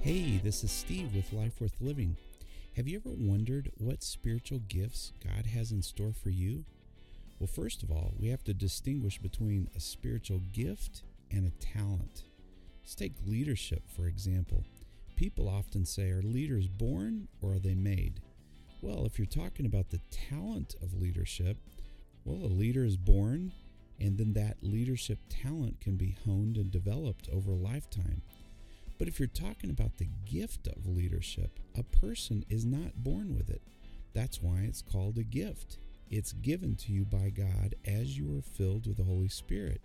Hey, this is Steve with Life Worth Living. Have you ever wondered what spiritual gifts God has in store for you? Well, first of all, we have to distinguish between a spiritual gift and a talent. Let's take leadership, for example. People often say, are leaders born or are they made? Well, if you're talking about the talent of leadership, well, a leader is born, and then that leadership talent can be honed and developed over a lifetime. But if you're talking about the gift of leadership, a person is not born with it. That's why it's called a gift. It's given to you by God as you are filled with the Holy Spirit.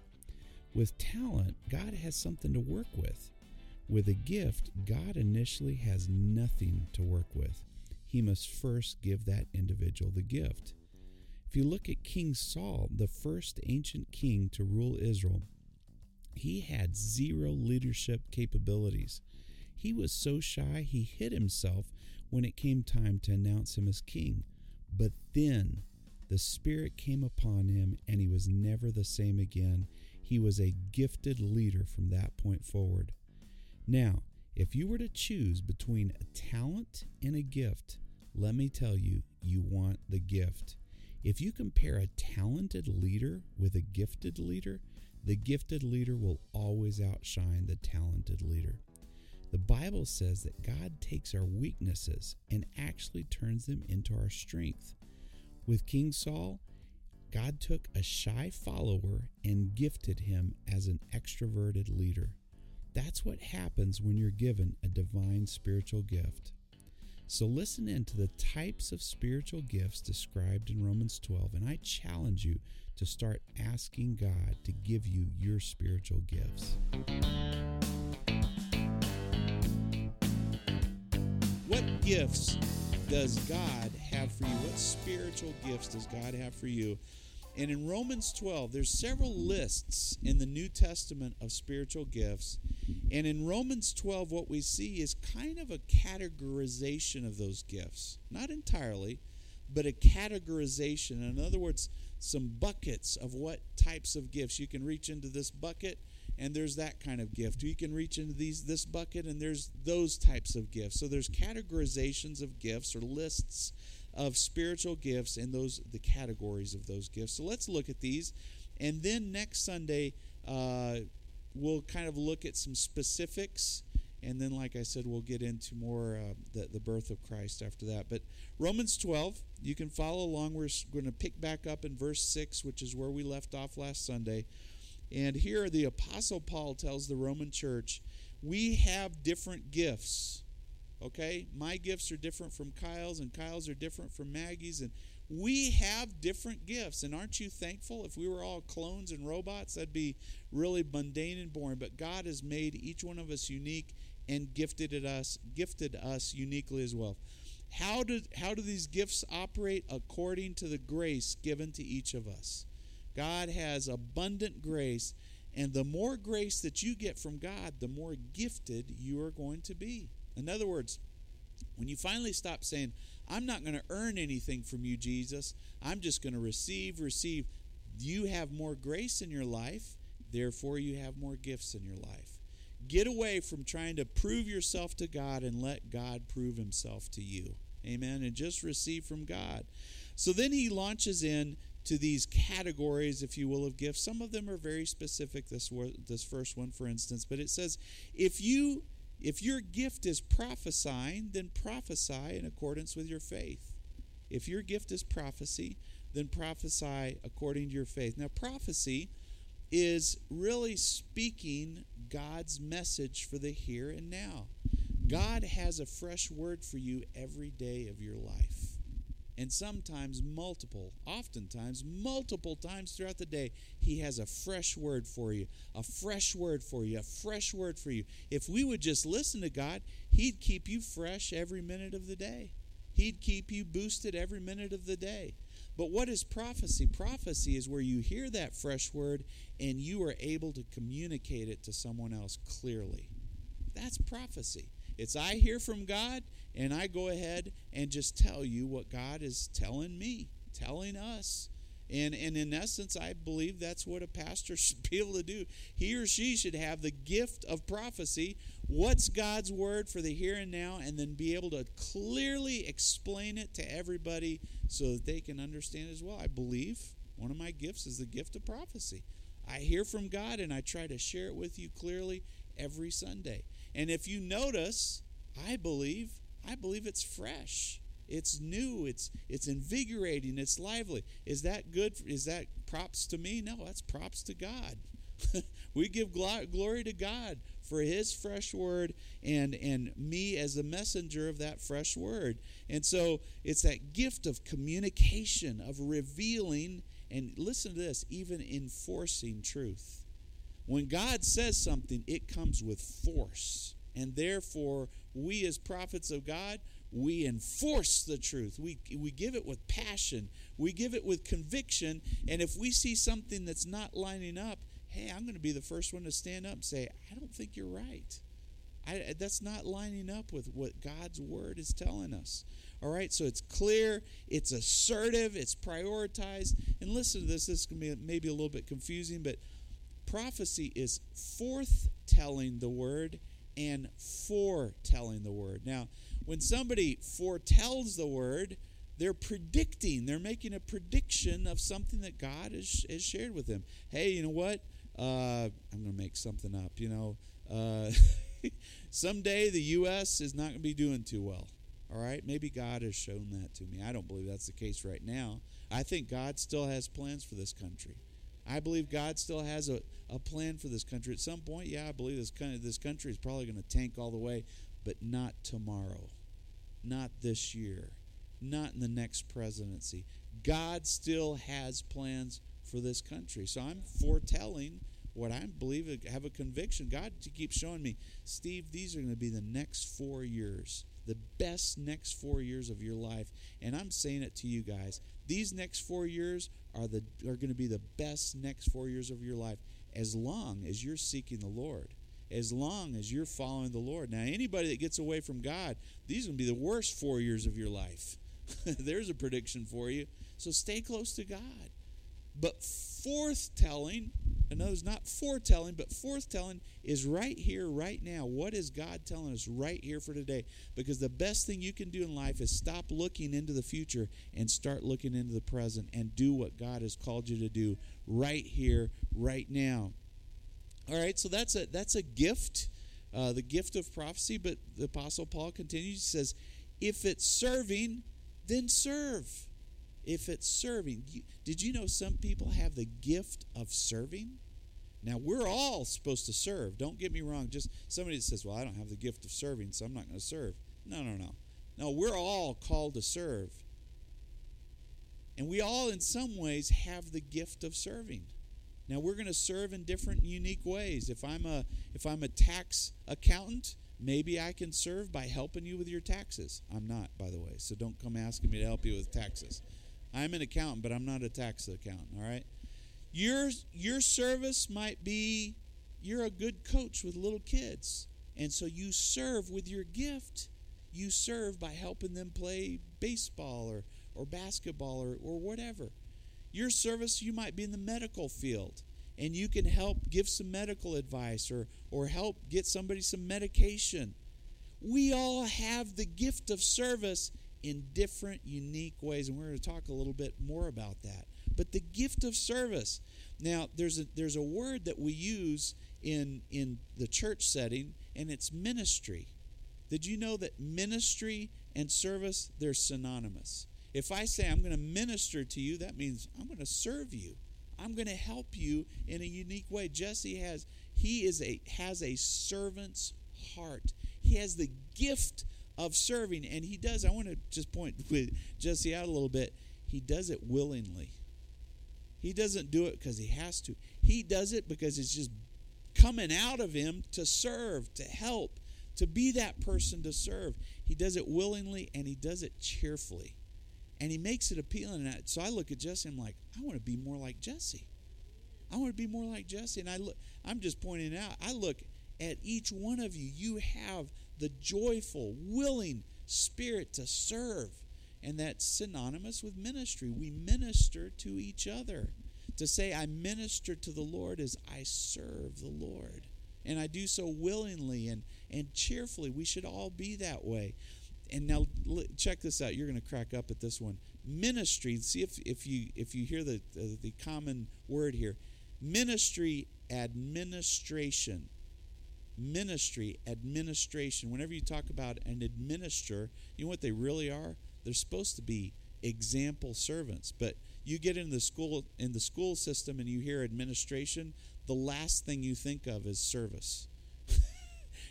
With talent, God has something to work with. With a gift, God initially has nothing to work with. He must first give that individual the gift. If you look at King Saul, the first ancient king to rule Israel, he had zero leadership capabilities. He was so shy he hid himself when it came time to announce him as king. But then the Spirit came upon him and he was never the same again. He was a gifted leader from that point forward. Now, if you were to choose between a talent and a gift, let me tell you, you want the gift. If you compare a talented leader with a gifted leader, the gifted leader will always outshine the talented leader. The Bible says that God takes our weaknesses and actually turns them into our strength. With King Saul, God took a shy follower and gifted him as an extroverted leader. That's what happens when you're given a divine spiritual gift. So listen in to the types of spiritual gifts described in Romans 12, and I challenge you to start asking God to give you your spiritual gifts. What gifts does God have for you? What spiritual gifts does God have for you? And in Romans 12, there's several lists in the New Testament of spiritual gifts. And in Romans 12, what we see is kind of a categorization of those gifts. Not entirely, but a categorization. In other words, some buckets of what types of gifts. You can reach into this bucket, and there's that kind of gift. You can reach into this bucket, and there's those types of gifts. So there's categorizations of gifts or lists of spiritual gifts and the categories of those gifts. So let's look at these. And then next Sunday, we'll kind of look at some specifics. And then, like I said, we'll get into more the birth of Christ after that. But Romans 12, you can follow along. We're going to pick back up in verse 6, which is where we left off last Sunday. And here the Apostle Paul tells the Roman church, we have different gifts. Okay, my gifts are different from Kyle's, and Kyle's are different from Maggie's, and we have different gifts. And aren't you thankful? If we were all clones and robots, that'd be really mundane and boring. But God has made each one of us unique and gifted us uniquely as well. How do these gifts operate? According to the grace given to each of us. God has abundant grace, and the more grace that you get from God, the more gifted you are going to be. In other words, when you finally stop saying, I'm not going to earn anything from you, Jesus. I'm just going to receive. You have more grace in your life. Therefore, you have more gifts in your life. Get away from trying to prove yourself to God and let God prove himself to you. Amen. And just receive from God. So then he launches in to these categories, if you will, of gifts. Some of them are very specific, this first one, for instance. But it says, If your gift is prophesying, then prophesy in accordance with your faith. If your gift is prophecy, then prophesy according to your faith. Now, prophecy is really speaking God's message for the here and now. God has a fresh word for you every day of your life. And oftentimes multiple times throughout the day, he has a fresh word for you, a fresh word for you, a fresh word for you. If we would just listen to God, he'd keep you fresh every minute of the day. He'd keep you boosted every minute of the day. But what is prophecy? Prophecy is where you hear that fresh word and you are able to communicate it to someone else clearly. That's prophecy. It's I hear from God, and I go ahead and just tell you what God is telling me, telling us. And in essence, I believe that's what a pastor should be able to do. He or she should have the gift of prophecy. What's God's word for the here and now? And then be able to clearly explain it to everybody so that they can understand as well. I believe one of my gifts is the gift of prophecy. I hear from God, and I try to share it with you clearly every Sunday. And if you notice, I believe it's fresh. It's new, it's invigorating, it's lively. Is that good? Is that props to me? No, that's props to God. We give glory to God for his fresh word and me as the messenger of that fresh word. And so it's that gift of communication, of revealing, and listen to this, even enforcing truth. When God says something, it comes with force. And therefore, we as prophets of God, we enforce the truth. We give it with passion. We give it with conviction. And if we see something that's not lining up, hey, I'm going to be the first one to stand up and say, I don't think you're right. That's not lining up with what God's word is telling us. All right, so it's clear, it's assertive, it's prioritized. And listen to this. This can be maybe a little bit confusing, but prophecy is forthtelling the word and foretelling the word. Now, when somebody foretells the word, they're predicting. They're making a prediction of something that God has shared with them. Hey, you know what? I'm going to make something up. You know, someday the U.S. is not going to be doing too well. All right? Maybe God has shown that to me. I don't believe that's the case right now. I think God still has plans for this country. I believe God still has a plan for this country. At some point, yeah, I believe this country is probably going to tank all the way, but not tomorrow, not this year, not in the next presidency. God still has plans for this country. So I'm foretelling what I believe, have a conviction. God keeps showing me, Steve, these are going to be the next 4 years, the best next 4 years of your life. And I'm saying it to you guys. These next 4 years are going to be the best next 4 years of your life as long as you're seeking the Lord, as long as you're following the Lord. Now, anybody that gets away from God, these are going to be the worst 4 years of your life. There's a prediction for you. So stay close to God. But forthtelling, in other words, not foretelling, but forthtelling is right here, right now. What is God telling us right here for today? Because the best thing you can do in life is stop looking into the future and start looking into the present and do what God has called you to do right here, right now. All right, so that's a gift, the gift of prophecy. But the Apostle Paul continues, he says, if it's serving, then serve. If it's serving, did you know some people have the gift of serving? Now, we're all supposed to serve. Don't get me wrong. Just somebody that says, well, I don't have the gift of serving, so I'm not going to serve. No. No, we're all called to serve. And we all, in some ways, have the gift of serving. Now, we're going to serve in different, unique ways. If I'm a tax accountant, maybe I can serve by helping you with your taxes. I'm not, by the way, so don't come asking me to help you with taxes. I'm an accountant, but I'm not a tax accountant, all right? Your service might be you're a good coach with little kids, and so you serve with your gift. You serve by helping them play baseball or basketball or whatever. Your service, you might be in the medical field, and you can help give some medical advice or help get somebody some medication. We all have the gift of service in different, unique ways, and we're going to talk a little bit more about that. But the gift of service. Now, there's a word that we use in the church setting, and it's ministry. Did you know that ministry and service, they're synonymous? If I say I'm going to minister to you, that means I'm going to serve you. I'm going to help you in a unique way. Jesse has a servant's heart. He has the gift of serving, and he does. I want to just point with Jesse out a little bit. He does it willingly. He doesn't do it because he has to. He does it because it's just coming out of him to serve, to help, to be that person to serve. He does it willingly, and he does it cheerfully. And he makes it appealing. And so I look at Jesse, I'm like, I want to be more like Jesse. I want to be more like Jesse. And I'm just pointing out, I look at each one of you. You have the joyful, willing spirit to serve. And that's synonymous with ministry. We minister to each other. To say I minister to the Lord is I serve the Lord. And I do so willingly and cheerfully. We should all be that way. And now check this out. You're going to crack up at this one. Ministry. See if you hear the common word here. Ministry administration. Ministry administration. Whenever you talk about an administrator, you know what they really are? They're supposed to be example servants. But you get in the school system and you hear administration, the last thing you think of is service.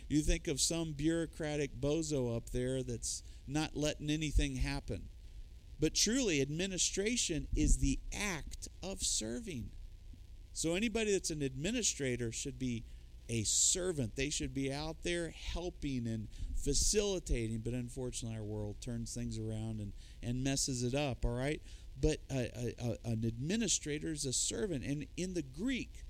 You think of some bureaucratic bozo up there that's not letting anything happen. But truly, administration is the act of serving. So anybody that's an administrator should be a servant. They should be out there helping and facilitating. But unfortunately, our world turns things around and messes it up, all right? But an administrator is a servant. And in the Greek,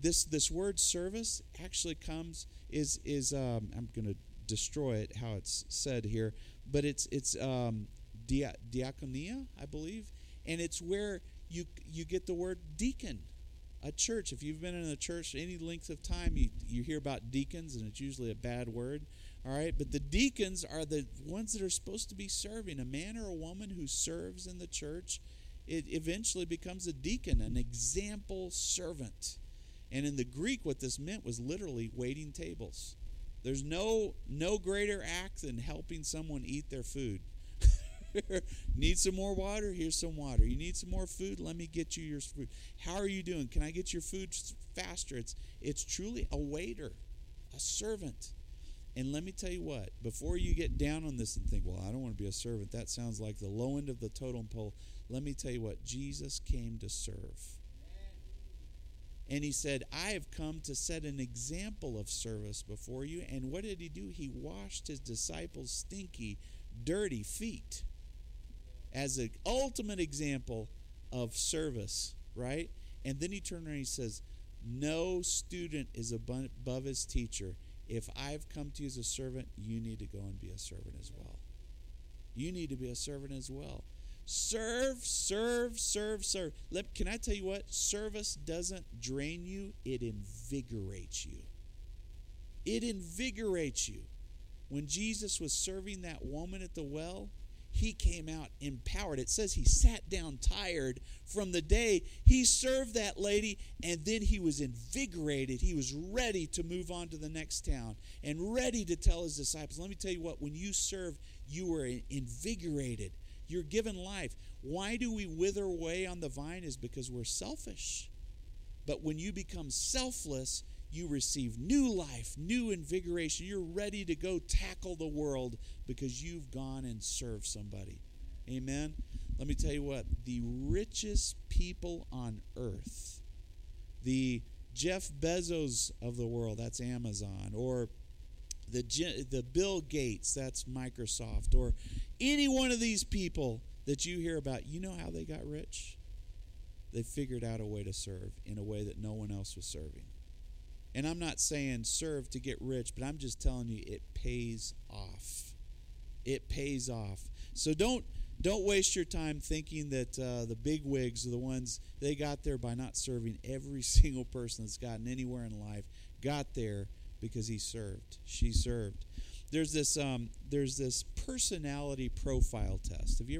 this word service actually comes, is I'm going to destroy it how it's said here, but it's diakonia, I believe, and it's where you get the word deacon. A church, if you've been in a church any length of time, you hear about deacons, and it's usually a bad word, all right? But the deacons are the ones that are supposed to be serving. A man or a woman who serves in the church, it eventually becomes a deacon, an example servant. And in the Greek, what this meant was literally waiting tables. There's no greater act than helping someone eat their food. Need some more water? Here's some water. You need some more food? Let me get you your food. How are you doing? Can I get your food faster? It's truly a waiter, a servant. And let me tell you what, before you get down on this and think, well, I don't want to be a servant. That sounds like the low end of the totem pole. Let me tell you what, Jesus came to serve. And he said, I have come to set an example of service before you. And what did he do? He washed his disciples' stinky, dirty feet. As an ultimate example of service, right? And then he turned around and he says, no student is above his teacher. If I've come to you as a servant, you need to go and be a servant as well. You need to be a servant as well. Serve, serve, serve, serve. Can I tell you what? Service doesn't drain you. It invigorates you. It invigorates you. When Jesus was serving that woman at the well, he came out empowered. It says he sat down tired from the day he served that lady, and then he was invigorated. He was ready to move on to the next town and ready to tell his disciples. Let me tell you what, when you serve, you are invigorated. You're given life. Why do we wither away on the vine? Is because we're selfish. But when you become selfless, you receive new life, new invigoration. You're ready to go tackle the world because you've gone and served somebody. Amen? Let me tell you what, the richest people on earth, the Jeff Bezos of the world, that's Amazon, or the Bill Gates, that's Microsoft, or any one of these people that you hear about, you know how they got rich? They figured out a way to serve in a way that no one else was serving. And I'm not saying serve to get rich, but I'm just telling you it pays off. It pays off. So don't waste your time thinking that the big wigs are the ones they got there by not serving. Every single person that's gotten anywhere in life got there because he served. She served. There's this personality profile test. Has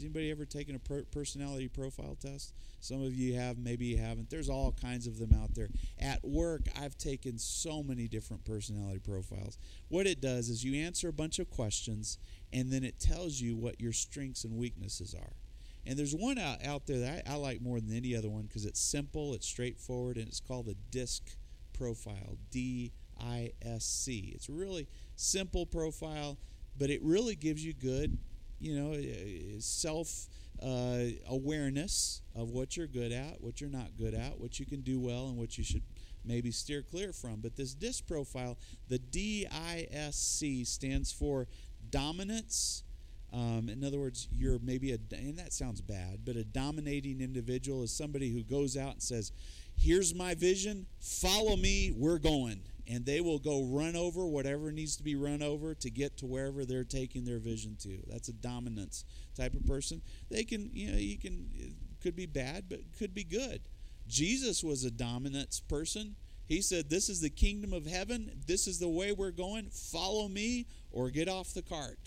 anybody ever taken a personality profile test? Some of you have, maybe you haven't. There's all kinds of them out there. At work, I've taken so many different personality profiles. What it does is you answer a bunch of questions, and then it tells you what your strengths and weaknesses are. And there's one out there that I like more than any other one because it's simple, it's straightforward, and it's called the DISC profile, DISC. It's a really simple profile, but it really gives you good, self awareness of what you're good at, what you're not good at, what you can do well, and what you should maybe steer clear from. But this DISC profile, the DISC stands for dominance. In other words, you're maybe and that sounds bad, but a dominating individual is somebody who goes out and says, "Here's my vision. Follow me. We're going." and they will go run over whatever needs to be run over to get to wherever they're taking their vision to. That's a dominance type of person. They can, you know, you can, it could be bad, but it could be good. Jesus was a dominance person. He said, this is the kingdom of heaven. This is the way we're going. Follow me or get off the cart.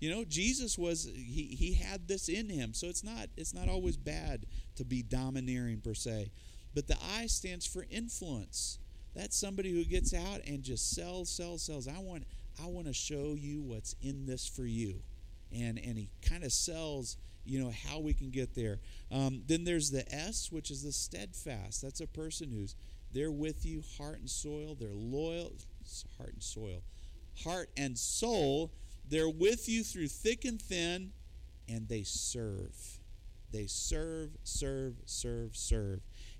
You know, Jesus was, he had this in him. So it's not always bad to be domineering per se. But the I stands for influence. That's somebody who gets out and just sells. I want to show you what's in this for you. And he kind of sells, you know, how we can get there. Then there's the S, which is the steadfast. That's a person who's there with you, heart and soul. They're loyal. Heart and soul. They're with you through thick and thin, and they serve. They serve.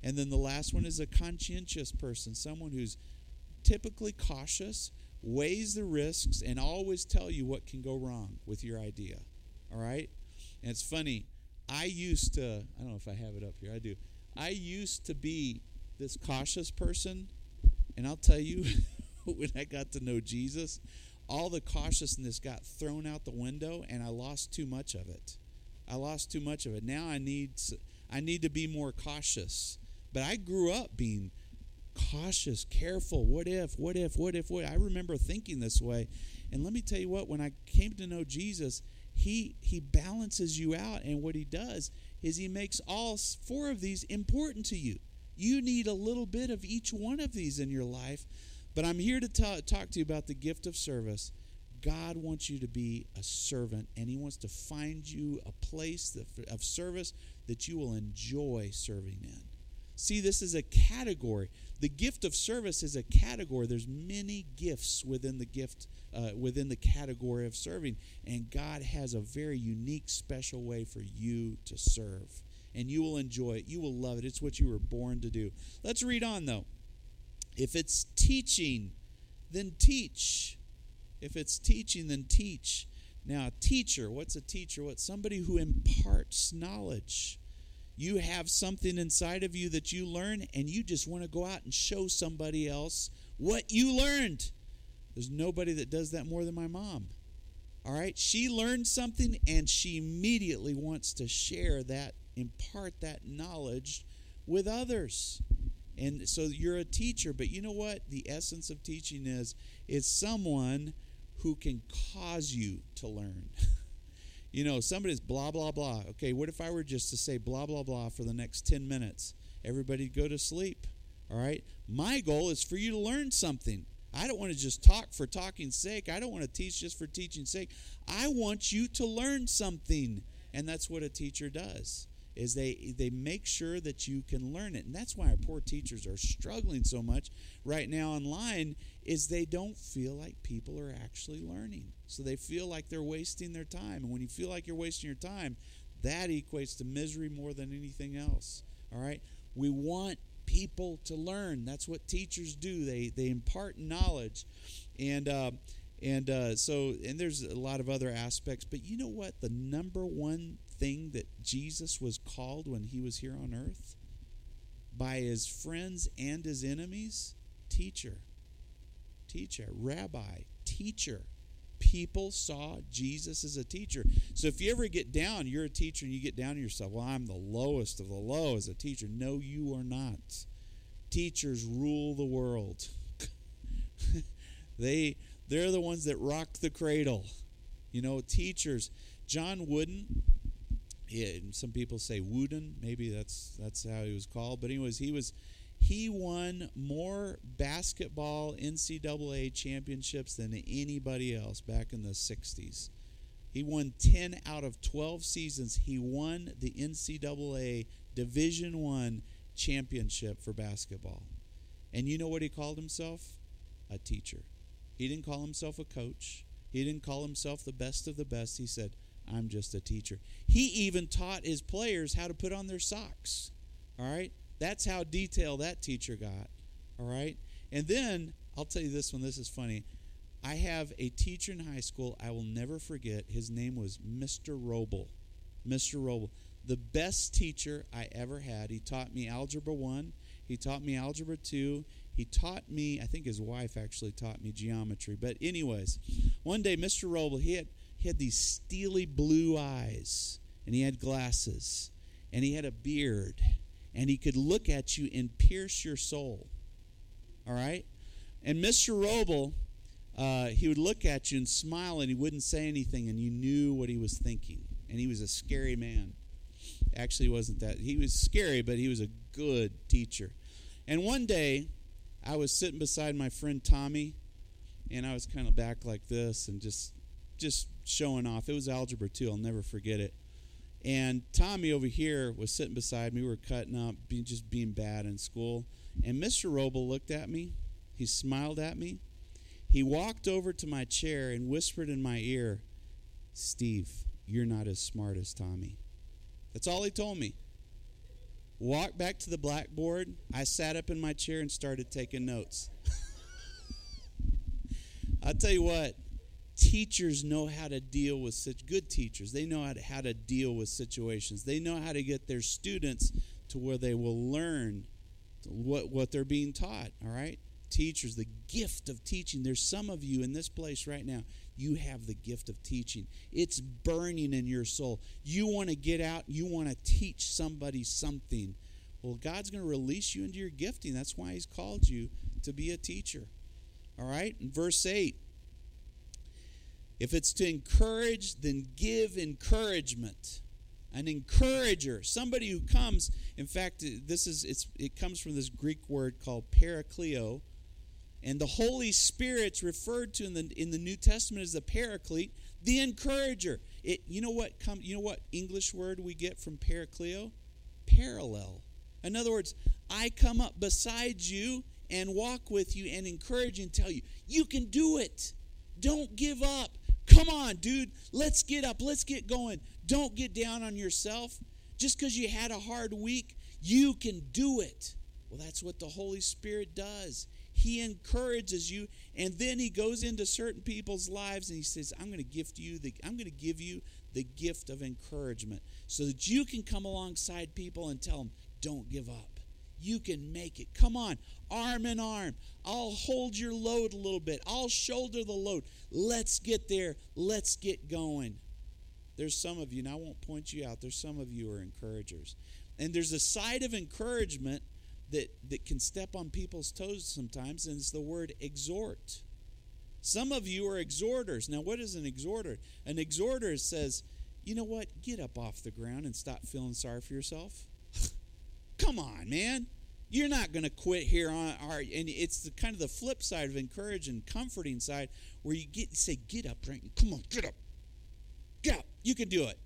And then the last one is a conscientious person, someone who's typically cautious, weighs the risks, and always tell you what can go wrong with your idea. All right? And it's funny. I don't know if I have it up here. I do. I used to be this cautious person, and I'll tell you, when I got to know Jesus, all the cautiousness got thrown out the window, and I lost too much of it. Now I need to be more cautious. But I grew up being cautious, careful. What if? I remember thinking this way. And let me tell you what, when I came to know Jesus, he balances you out. And what he does is he makes all four of these important to you. You need a little bit of each one of these in your life. But I'm here to talk to you about the gift of service. God wants you to be a servant, and he wants to find you a place of service that you will enjoy serving in. See, this is a category. The gift of service is a category. There's many gifts within the gift, within the category of serving, and God has a very unique, special way for you to serve, and you will enjoy it. You will love it. It's what you were born to do. Let's read on, though. If it's teaching, then teach. Now, a teacher, what's a teacher? What's somebody who imparts knowledge? You have something inside of you that you learn, and you just want to go out and show somebody else what you learned. There's nobody that does that more than my mom. All right? She learned something, and she immediately wants to share that, impart that knowledge with others. And so you're a teacher, but you know what? The essence of teaching is someone who can cause you to learn. You know, somebody's blah, blah, blah. Okay, what if I were just to say blah, blah, blah for the next 10 minutes? Everybody go to sleep, all right? My goal is for you to learn something. I don't want to just talk for talking's sake. I don't want to teach just for teaching's sake. I want you to learn something, and that's what a teacher does. Is they make sure that you can learn it. And that's why our poor teachers are struggling so much right now online, is they don't feel like people are actually learning. So they feel like they're wasting their time. And when you feel like you're wasting your time, that equates to misery more than anything else. All right? We want people to learn. That's what teachers do. They impart knowledge. And there's a lot of other aspects. But you know what? The number one thing that Jesus was called when he was here on earth by his friends and his enemies? Teacher, rabbi, teacher. People saw Jesus as a teacher. So if you ever get down, you're a teacher, and you get down to yourself, well, I'm the lowest of the low as a teacher. No, you are not. Teachers rule the world. They're the ones that rock the cradle. You know, teachers. John Wooden, some people say Wooden, maybe that's how he was called. But anyways, he won more basketball NCAA championships than anybody else back in the 60s. He won 10 out of 12 seasons. He won the NCAA Division I championship for basketball. And you know what he called himself? A teacher. He didn't call himself a coach. He didn't call himself the best of the best. He said, I'm just a teacher. He even taught his players how to put on their socks. All right? That's how detailed that teacher got. All right? And then, I'll tell you this one. This is funny. I have a teacher in high school I will never forget. His name was Mr. Roble. Mr. Roble. The best teacher I ever had. He taught me Algebra 1. He taught me Algebra 2. He taught me, I think his wife actually taught me geometry. But anyways, one day Mr. Roble, he had these steely blue eyes, and he had glasses, and he had a beard, and he could look at you and pierce your soul. All right? And Mr. Roble, he would look at you and smile, and he wouldn't say anything, and you knew what he was thinking. And he was a scary man. Actually, he wasn't that. He was scary, but he was a good teacher. And one day, I was sitting beside my friend Tommy, and I was kind of back like this and just showing off. It was algebra, too. I'll never forget it. And Tommy over here was sitting beside me. We were cutting up, just being bad in school. And Mr. Roble looked at me. He smiled at me. He walked over to my chair and whispered in my ear, "Steve, you're not as smart as Tommy." That's all he told me. Walked back to the blackboard. I sat up in my chair and started taking notes. I'll tell you what, teachers know how to deal with such good teachers. They know how to deal with situations. They know how to get their students to where they will learn what they're being taught, all right? Teachers, the gift of teaching. There's some of you in this place right now. You have the gift of teaching. It's burning in your soul. You want to get out. You want to teach somebody something. Well, God's going to release you into your gifting. That's why he's called you to be a teacher. All right? In verse 8, if it's to encourage, then give encouragement. An encourager, somebody who comes. In fact, it comes from this Greek word called Paraclete. And the Holy Spirit's referred to in the New Testament as the Paraclete, the encourager. You know what English word we get from Paraclete? Parallel. In other words, I come up beside you and walk with you and encourage you and tell you, you can do it. Don't give up. Come on, dude. Let's get up. Let's get going. Don't get down on yourself. Just because you had a hard week, you can do it. Well, that's what the Holy Spirit does. He encourages you, and then he goes into certain people's lives and he says, I'm going to give you the gift of encouragement so that you can come alongside people and tell them, don't give up. You can make it. Come on, arm in arm. I'll hold your load a little bit. I'll shoulder the load. Let's get there. Let's get going. There's some of you, and I won't point you out, there's some of you who are encouragers. And there's a side of encouragement that can step on people's toes sometimes, and it's the word exhort. Some of you are exhorters. Now, what is an exhorter? An exhorter says, you know what? Get up off the ground and stop feeling sorry for yourself. Come on, man. You're not going to quit here. And it's kind of the flip side of encouraging, comforting side, where you say, get up, right? Come on, get up. Get up. You can do it,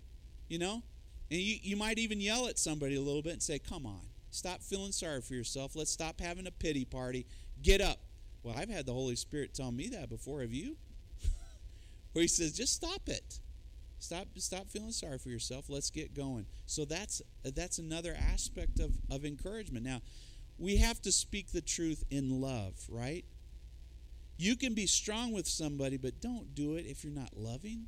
you know? And you might even yell at somebody a little bit and say, come on. Stop feeling sorry for yourself. Let's stop having a pity party. Get up. Well, I've had the Holy Spirit tell me that before. Have you? Where he says, just stop it. Stop feeling sorry for yourself. Let's get going. So that's another aspect of encouragement. Now, we have to speak the truth in love, right? You can be strong with somebody, but don't do it if you're not loving.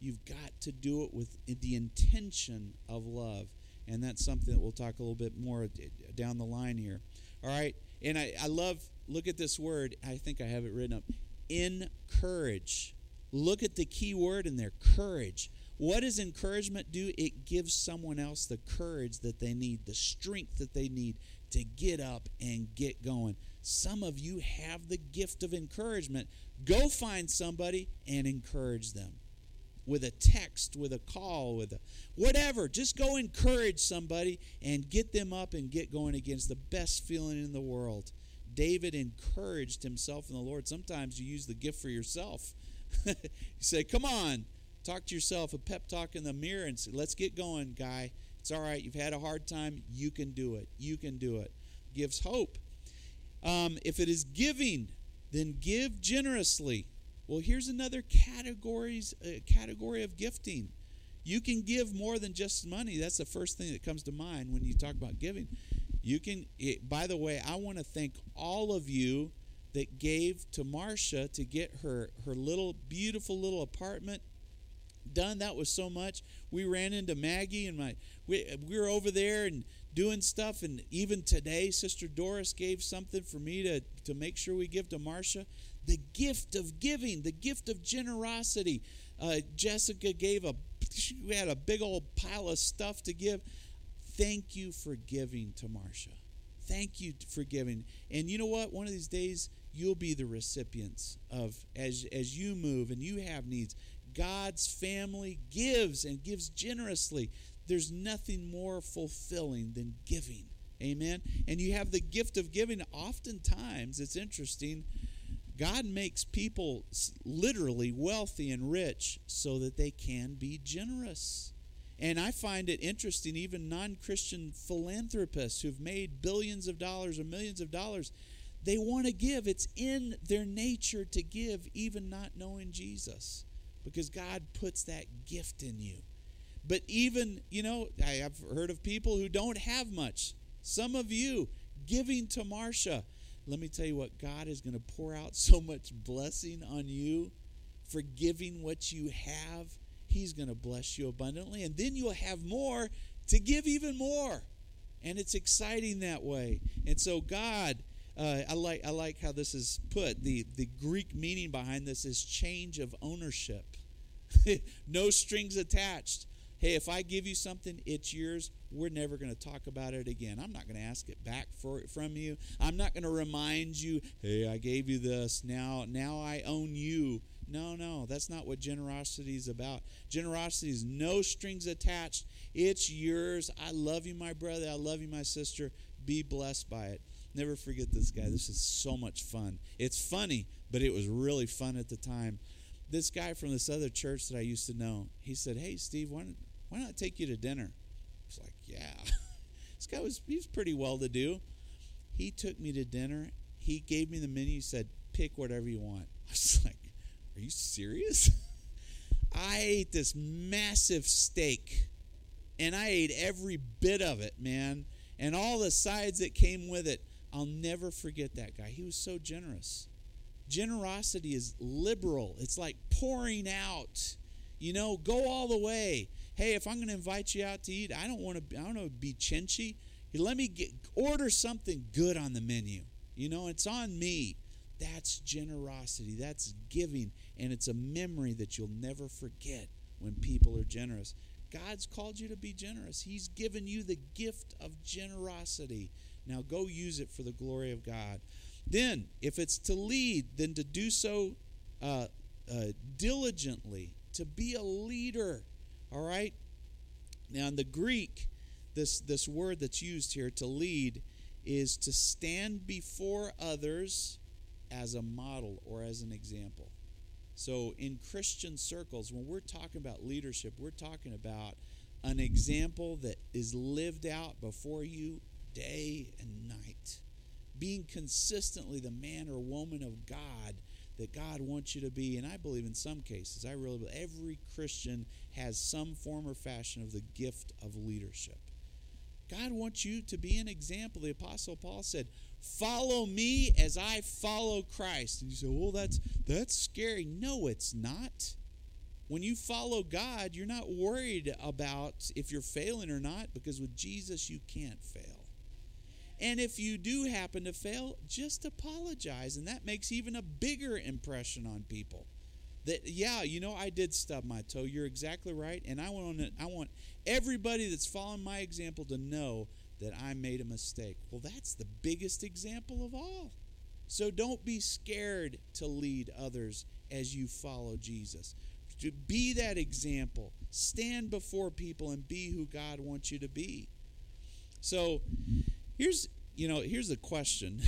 You've got to do it with the intention of love. And that's something that we'll talk a little bit more down the line here. All right. And I love, look at this word. I think I have it written up. Encourage. Look at the key word in there, courage. What does encouragement do? It gives someone else the courage that they need, the strength that they need to get up and get going. Some of you have the gift of encouragement. Go find somebody and encourage them. With a text, with a call, with a whatever. Just go encourage somebody and get them up and get going again. It's the best feeling in the world. David encouraged himself in the Lord. Sometimes you use the gift for yourself. You say, come on, talk to yourself, a pep talk in the mirror, and say, let's get going, guy. It's all right. You've had a hard time. You can do it. You can do it. Gives hope. If it is giving, then give generously. Well, here's another category of gifting. You can give more than just money. That's the first thing that comes to mind when you talk about giving. By the way, I want to thank all of you that gave to Marsha to get her little, beautiful little apartment done. That was so much. We ran into Maggie and we were over there and doing stuff. And even today, Sister Doris gave something for me to make sure we give to Marsha. The gift of giving, the gift of generosity. Jessica we had a big old pile of stuff to give. Thank you for giving to Marsha. Thank you for giving. And you know what? One of these days, you'll be the recipients of, as you move and you have needs. God's family gives and gives generously. There's nothing more fulfilling than giving. Amen? And you have the gift of giving. Oftentimes, it's interesting, God makes people literally wealthy and rich so that they can be generous. And I find it interesting, even non-Christian philanthropists who've made billions of dollars or millions of dollars, they want to give. It's in their nature to give, even not knowing Jesus, because God puts that gift in you. But even, I've heard of people who don't have much. Some of you giving to Marsha. Let me tell you what, God is going to pour out so much blessing on you for giving what you have. He's going to bless you abundantly, and then you'll have more to give even more. And it's exciting that way. And so God, I like how this is put. The Greek meaning behind this is change of ownership. No strings attached. Hey, if I give you something, it's yours. We're never going to talk about it again. I'm not going to ask it back from you. I'm not going to remind you, hey, I gave you this. Now I own you. No, that's not what generosity is about. Generosity is no strings attached. It's yours. I love you, my brother. I love you, my sister. Be blessed by it. Never forget this guy. This is so much fun. It's funny, but it was really fun at the time. This guy from this other church that I used to know, he said, hey, Steve, why not take you to dinner? I was like, yeah. This guy was pretty well-to-do. He took me to dinner. He gave me the menu. He said, pick whatever you want. I was like, are you serious? I ate this massive steak, and I ate every bit of it, man, and all the sides that came with it. I'll never forget that guy. He was so generous. Generosity is liberal. It's like pouring out. Go all the way. Hey, if I'm going to invite you out to eat, I don't want to be chintzy. Let me order something good on the menu. It's on me. That's generosity. That's giving. And it's a memory that you'll never forget when people are generous. God's called you to be generous. He's given you the gift of generosity. Now go use it for the glory of God. Then, if it's to lead, then to do so diligently, to be a leader. All right? Now, in the Greek, this word that's used here, to lead, is to stand before others as a model or as an example. So in Christian circles, when we're talking about leadership, we're talking about an example that is lived out before you day and night. Being consistently the man or woman of God that God wants you to be. And I believe in some cases, every Christian has some form or fashion of the gift of leadership. God wants you to be an example. The Apostle Paul said, follow me as I follow Christ. And you say, well, that's scary. No, it's not. When you follow God, you're not worried about if you're failing or not, because with Jesus, you can't fail. And if you do happen to fail, just apologize. And that makes even a bigger impression on people. That, yeah, I did stub my toe. You're exactly right. And I want everybody that's following my example to know that I made a mistake. Well, that's the biggest example of all. So don't be scared to lead others as you follow Jesus. Be that example. Stand before people and be who God wants you to be. So here's the question.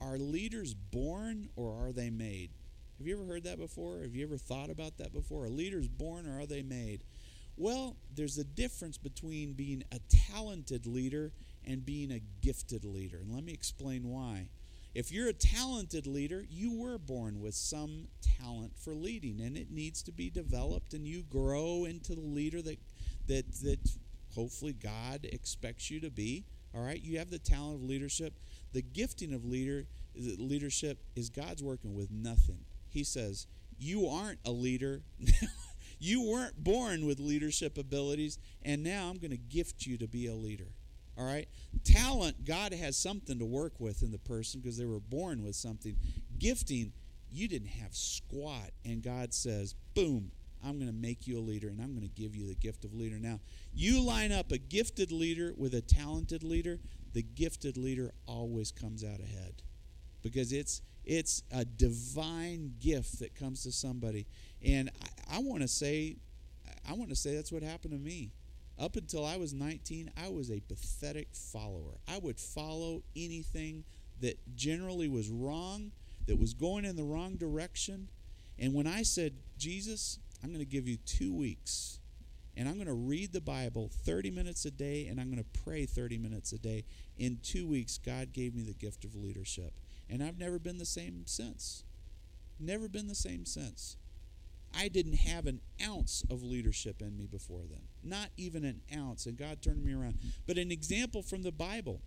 Are leaders born or are they made? Have you ever heard that before? Have you ever thought about that before? Are leaders born or are they made? Well, there's a difference between being a talented leader and being a gifted leader. And let me explain why. If you're a talented leader, you were born with some talent for leading, and it needs to be developed, and you grow into the leader that hopefully God expects you to be. All right? You have the talent of leadership. The gifting of leadership is God's working with nothing. He says, you aren't a leader. You weren't born with leadership abilities, and now I'm going to gift you to be a leader. All right? Talent, God has something to work with in the person because they were born with something. Gifting, you didn't have squat, and God says, boom, I'm going to make you a leader, and I'm going to give you the gift of leader. Now, you line up a gifted leader with a talented leader, the gifted leader always comes out ahead because it's a divine gift that comes to somebody. And I want to say that's what happened to me. Up until I was 19, I was a pathetic follower. I would follow anything that generally was wrong, that was going in the wrong direction. And when I said, Jesus, I'm going to give you 2 weeks, and I'm going to read the Bible 30 minutes a day, and I'm going to pray 30 minutes a day, in 2 weeks, God gave me the gift of leadership. And I've never been the same since. Never been the same since. I didn't have an ounce of leadership in me before then. Not even an ounce. And God turned me around. But an example from the Bible,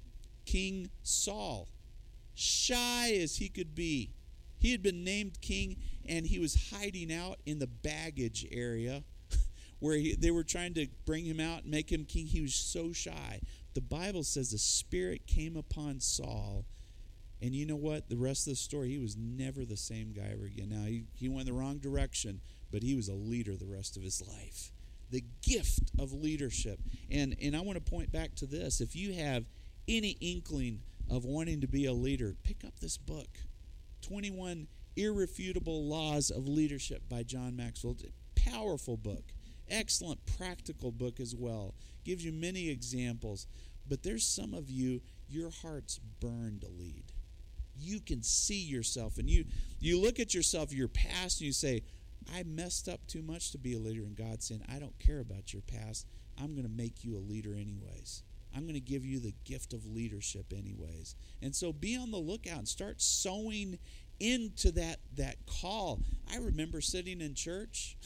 King Saul, shy as he could be. He had been named king, and he was hiding out in the baggage area where they were trying to bring him out and make him king. He was so shy. The Bible says the Spirit came upon Saul. And you know what? The rest of the story, he was never the same guy ever again. Now, he went the wrong direction, but he was a leader the rest of his life. The gift of leadership. And I want to point back to this. If you have any inkling of wanting to be a leader, pick up this book, 21 Irrefutable Laws of Leadership by John Maxwell. Powerful book. Excellent practical book as well. Gives you many examples. But there's some of you, your heart's burned to lead. You can see yourself, and you look at yourself, your past, and you say, I messed up too much to be a leader. And God's saying, I don't care about your past. I'm going to make you a leader anyways. I'm going to give you the gift of leadership anyways. And so be on the lookout and start sowing into that call. I remember sitting in church.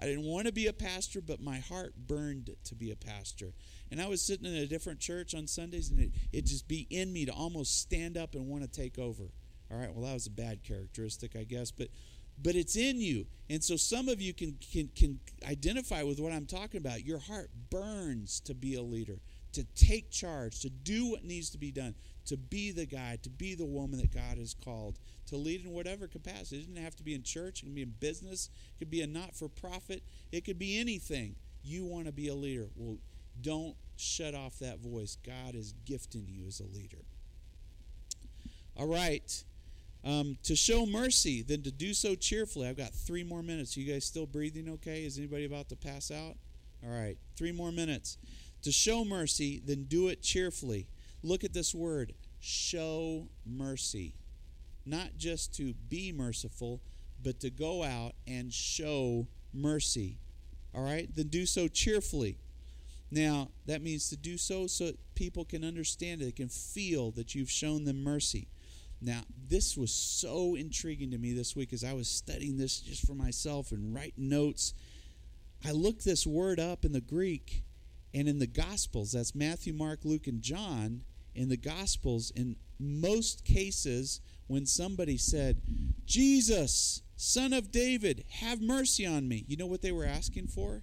I didn't want to be a pastor, but my heart burned to be a pastor. And I was sitting in a different church on Sundays, and it just be in me to almost stand up and want to take over. All right, well, that was a bad characteristic, I guess, but it's in you. And so some of you can identify with what I'm talking about. Your heart burns to be a leader, to take charge, to do what needs to be done, to be the guy, to be the woman that God has called, to lead in whatever capacity. It doesn't have to be in church. It can be in business. It could be a not-for-profit. It could be anything. You want to be a leader. Well, don't shut off that voice. God is gifting you as a leader. All right. To show mercy, then to do so cheerfully. I've got 3 more minutes. Are you guys still breathing okay? Is anybody about to pass out? All right. 3 more minutes. To show mercy, then do it cheerfully. Look at this word, show mercy. Not just to be merciful, but to go out and show mercy. All right? Then do so cheerfully. Now, that means to do so people can understand it, they can feel that you've shown them mercy. Now, this was so intriguing to me this week as I was studying this just for myself and writing notes. I looked this word up in the Greek, and in the Gospels, that's Matthew, Mark, Luke, and John, in the Gospels, in most cases, when somebody said, Jesus, Son of David, have mercy on me, you know what they were asking for?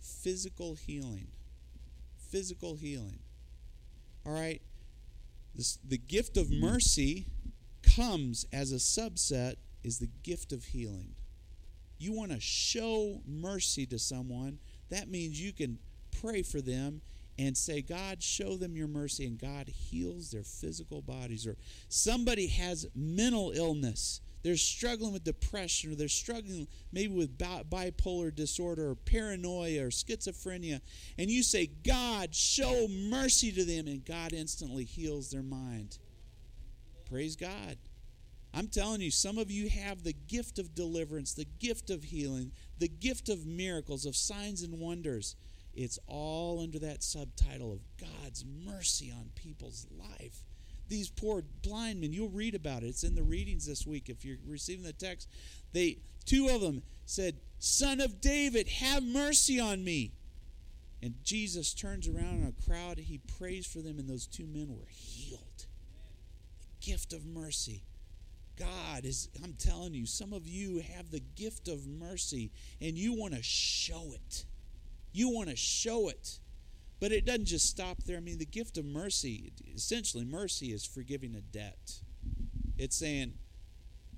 Physical healing. Physical healing. All right? The gift of mercy comes as a subset is the gift of healing. You want to show mercy to someone. That means you can pray for them and say, God, show them your mercy, and God heals their physical bodies. Or somebody has mental illness. They're struggling with depression, or they're struggling maybe with bipolar disorder or paranoia or schizophrenia. And you say, God, show mercy to them, and God instantly heals their mind. Praise God. I'm telling you, some of you have the gift of deliverance, the gift of healing, the gift of miracles, of signs and wonders. It's all under that subtitle of God's mercy on people's life. These poor blind men, you'll read about it. It's in the readings this week if you're receiving the text. Two of them said, Son of David, have mercy on me. And Jesus turns around in a crowd. He prays for them, and those 2 men were healed. The gift of mercy. God is, I'm telling you, some of you have the gift of mercy and you want to show it. You want to show it. But it doesn't just stop there. I mean, the gift of mercy, essentially mercy is forgiving a debt. It's saying,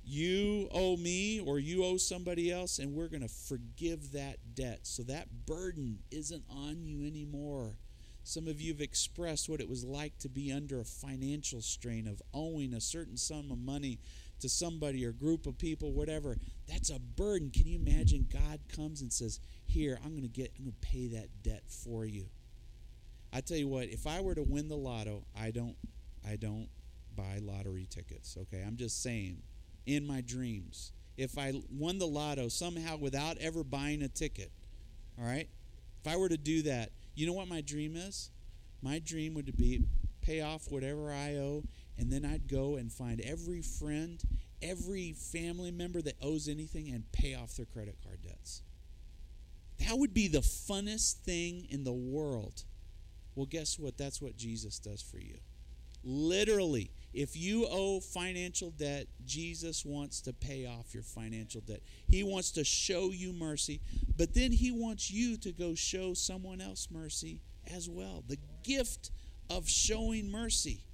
you owe me or you owe somebody else, and we're going to forgive that debt. So that burden isn't on you anymore. Some of you have expressed what it was like to be under a financial strain of owing a certain sum of money to somebody or group of people, whatever. That's a burden. Can you imagine God comes and says, here, I'm going to pay that debt for you. I tell you what, if I were to win the lotto, I don't buy lottery tickets, okay? I'm just saying, in my dreams, if I won the lotto somehow without ever buying a ticket, all right? If I were to do that, you know what my dream is? My dream would be pay off whatever I owe, and then I'd go and find every friend, every family member that owes anything and pay off their credit card debts. That would be the funnest thing in the world. Well, guess what? That's what Jesus does for you. Literally, if you owe financial debt, Jesus wants to pay off your financial debt. He wants to show you mercy, but then he wants you to go show someone else mercy as well. The gift of showing mercy.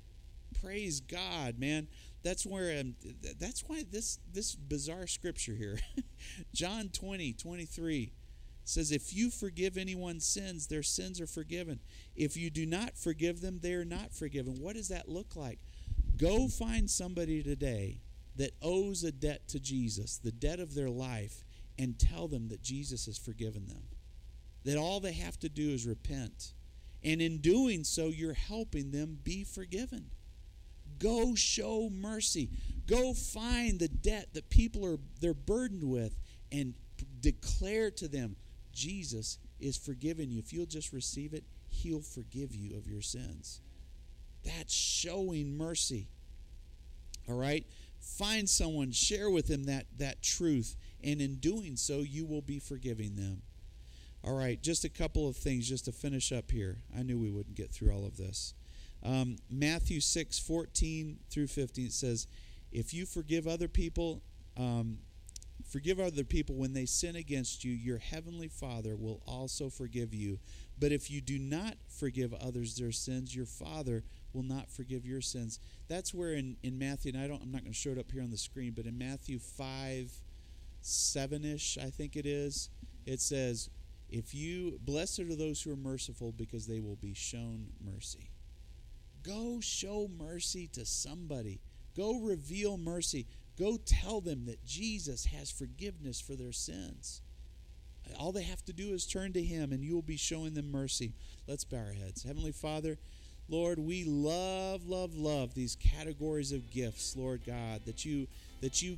Praise God, man. That's why this bizarre scripture here, John 20:23. Says, if you forgive anyone's sins, their sins are forgiven. If you do not forgive them, they are not forgiven. What does that look like? Go find somebody today that owes a debt to Jesus, the debt of their life, and tell them that Jesus has forgiven them, that all they have to do is repent. And in doing so, you're helping them be forgiven. Go show mercy. Go find the debt that they're burdened with and declare to them, Jesus is forgiving you. If you'll just receive it, he'll forgive you of your sins. That's showing mercy. All right? Find someone, share with them that truth, and in doing so, you will be forgiving them. All right, just a couple of things just to finish up here. I knew we wouldn't get through all of this. Matthew 6:14 through 15 says, if you forgive other people when they sin against you, your heavenly Father will also forgive you. But if you do not forgive others their sins, your Father will not forgive your sins. That's where in Matthew, and I'm not going to show it up here on the screen, but in Matthew 5:7-ish, I think it is, it says, blessed are those who are merciful because they will be shown mercy. Go show mercy to somebody. Go reveal mercy. Go tell them that Jesus has forgiveness for their sins. All they have to do is turn to him, and you will be showing them mercy. Let's bow our heads. Heavenly Father, Lord, we love, love, love these categories of gifts, Lord God, that you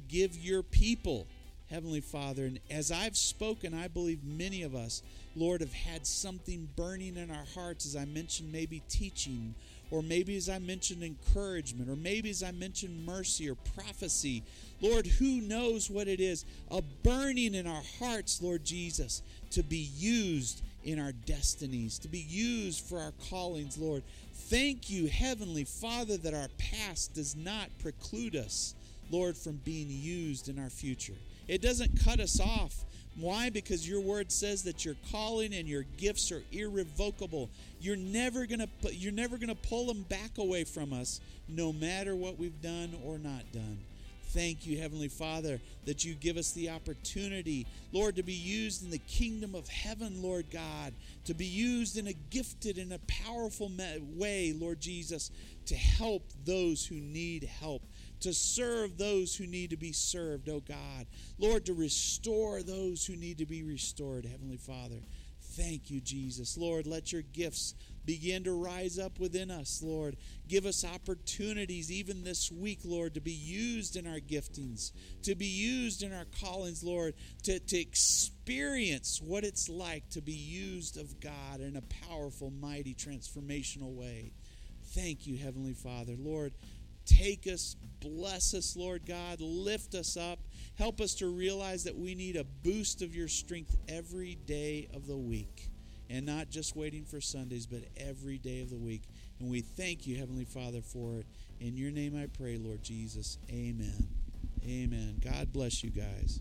give your people, Heavenly Father. And as I've spoken, I believe many of us, Lord, have had something burning in our hearts, as I mentioned, maybe teaching, or maybe as I mentioned encouragement, or maybe as I mentioned mercy or prophecy. Lord, who knows what it is? A burning in our hearts, Lord Jesus, to be used in our destinies, to be used for our callings, Lord. Thank you, Heavenly Father, that our past does not preclude us, Lord, from being used in our future. It doesn't cut us off. Why? Because your word says that your calling and your gifts are irrevocable. You're never going to pull them back away from us, no matter what we've done or not done. Thank you, Heavenly Father, that you give us the opportunity, Lord, to be used in the kingdom of heaven, Lord God, to be used in a gifted and a powerful way, Lord Jesus, to help those who need help, to serve those who need to be served, oh God. Lord, to restore those who need to be restored, Heavenly Father. Thank you, Jesus. Lord, let your gifts begin to rise up within us, Lord. Give us opportunities even this week, Lord, to be used in our giftings, to be used in our callings, Lord, to experience what it's like to be used of God in a powerful, mighty, transformational way. Thank you, Heavenly Father. Lord, take us, bless us, Lord God. Lift us up. Help us to realize that we need a boost of your strength every day of the week, and not just waiting for Sundays, but every day of the week. And we thank you, Heavenly Father, for it. In your name I pray, Lord Jesus. Amen. Amen. God bless you guys.